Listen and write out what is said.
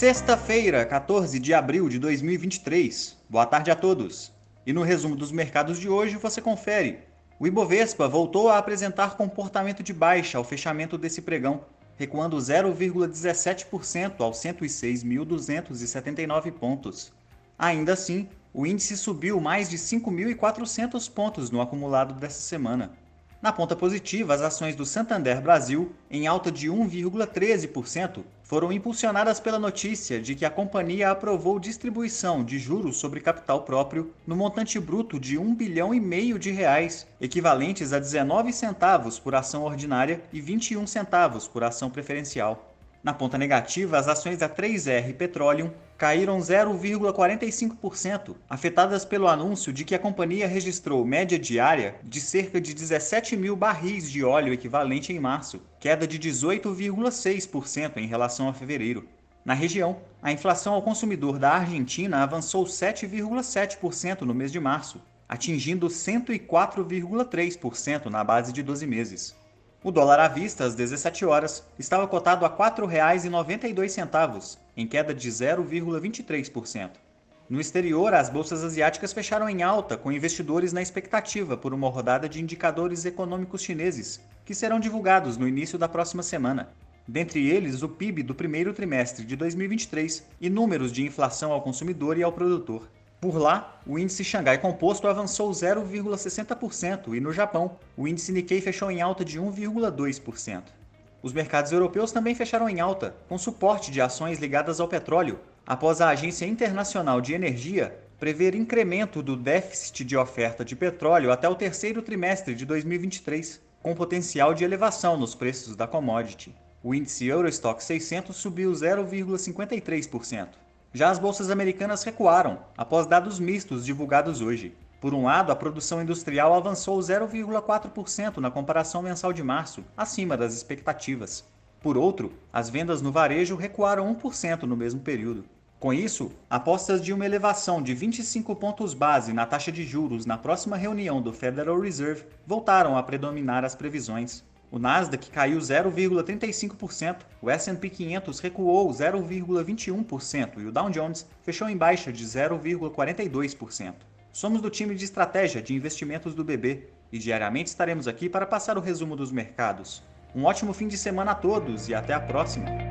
Sexta-feira, 14 de abril de 2023. Boa tarde a todos. E no resumo dos mercados de hoje você confere. O Ibovespa voltou a apresentar comportamento de baixa ao fechamento desse pregão, recuando 0,17% aos 106.279 pontos. Ainda assim, o índice subiu mais de 5.400 pontos no acumulado dessa semana. Na ponta positiva, as ações do Santander Brasil, em alta de 1,13%, foram impulsionadas pela notícia de que a companhia aprovou distribuição de juros sobre capital próprio no montante bruto de R$1,5 bilhão, equivalentes a 19 centavos por ação ordinária e 21 centavos por ação preferencial. Na ponta negativa, as ações da 3R Petróleo caíram 0,45%, afetadas pelo anúncio de que a companhia registrou média diária de cerca de 17 mil barris de óleo equivalente em março, queda de 18,6% em relação a fevereiro. Na região, a inflação ao consumidor da Argentina avançou 7,7% no mês de março, atingindo 104,3% na base de 12 meses. O dólar à vista, às 17 horas, estava cotado a R$ 4,92, em queda de 0,23%. No exterior, as bolsas asiáticas fecharam em alta, com investidores na expectativa por uma rodada de indicadores econômicos chineses, que serão divulgados no início da próxima semana. Dentre eles, o PIB do primeiro trimestre de 2023 e números de inflação ao consumidor e ao produtor. Por lá, o índice Xangai Composto avançou 0,60% e, no Japão, o índice Nikkei fechou em alta de 1,2%. Os mercados europeus também fecharam em alta, com suporte de ações ligadas ao petróleo, após a Agência Internacional de Energia prever incremento do déficit de oferta de petróleo até o terceiro trimestre de 2023, com potencial de elevação nos preços da commodity. O índice Eurostoxx 600 subiu 0,53%. Já as bolsas americanas recuaram, após dados mistos divulgados hoje. Por um lado, a produção industrial avançou 0,4% na comparação mensal de março, acima das expectativas. Por outro, as vendas no varejo recuaram 1% no mesmo período. Com isso, apostas de uma elevação de 25 pontos base na taxa de juros na próxima reunião do Federal Reserve voltaram a predominar as previsões. O Nasdaq caiu 0,35%, o S&P 500 recuou 0,21% e o Dow Jones fechou em baixa de 0,42%. Somos do time de estratégia de investimentos do BB e diariamente estaremos aqui para passar o resumo dos mercados. Um ótimo fim de semana a todos e até a próxima!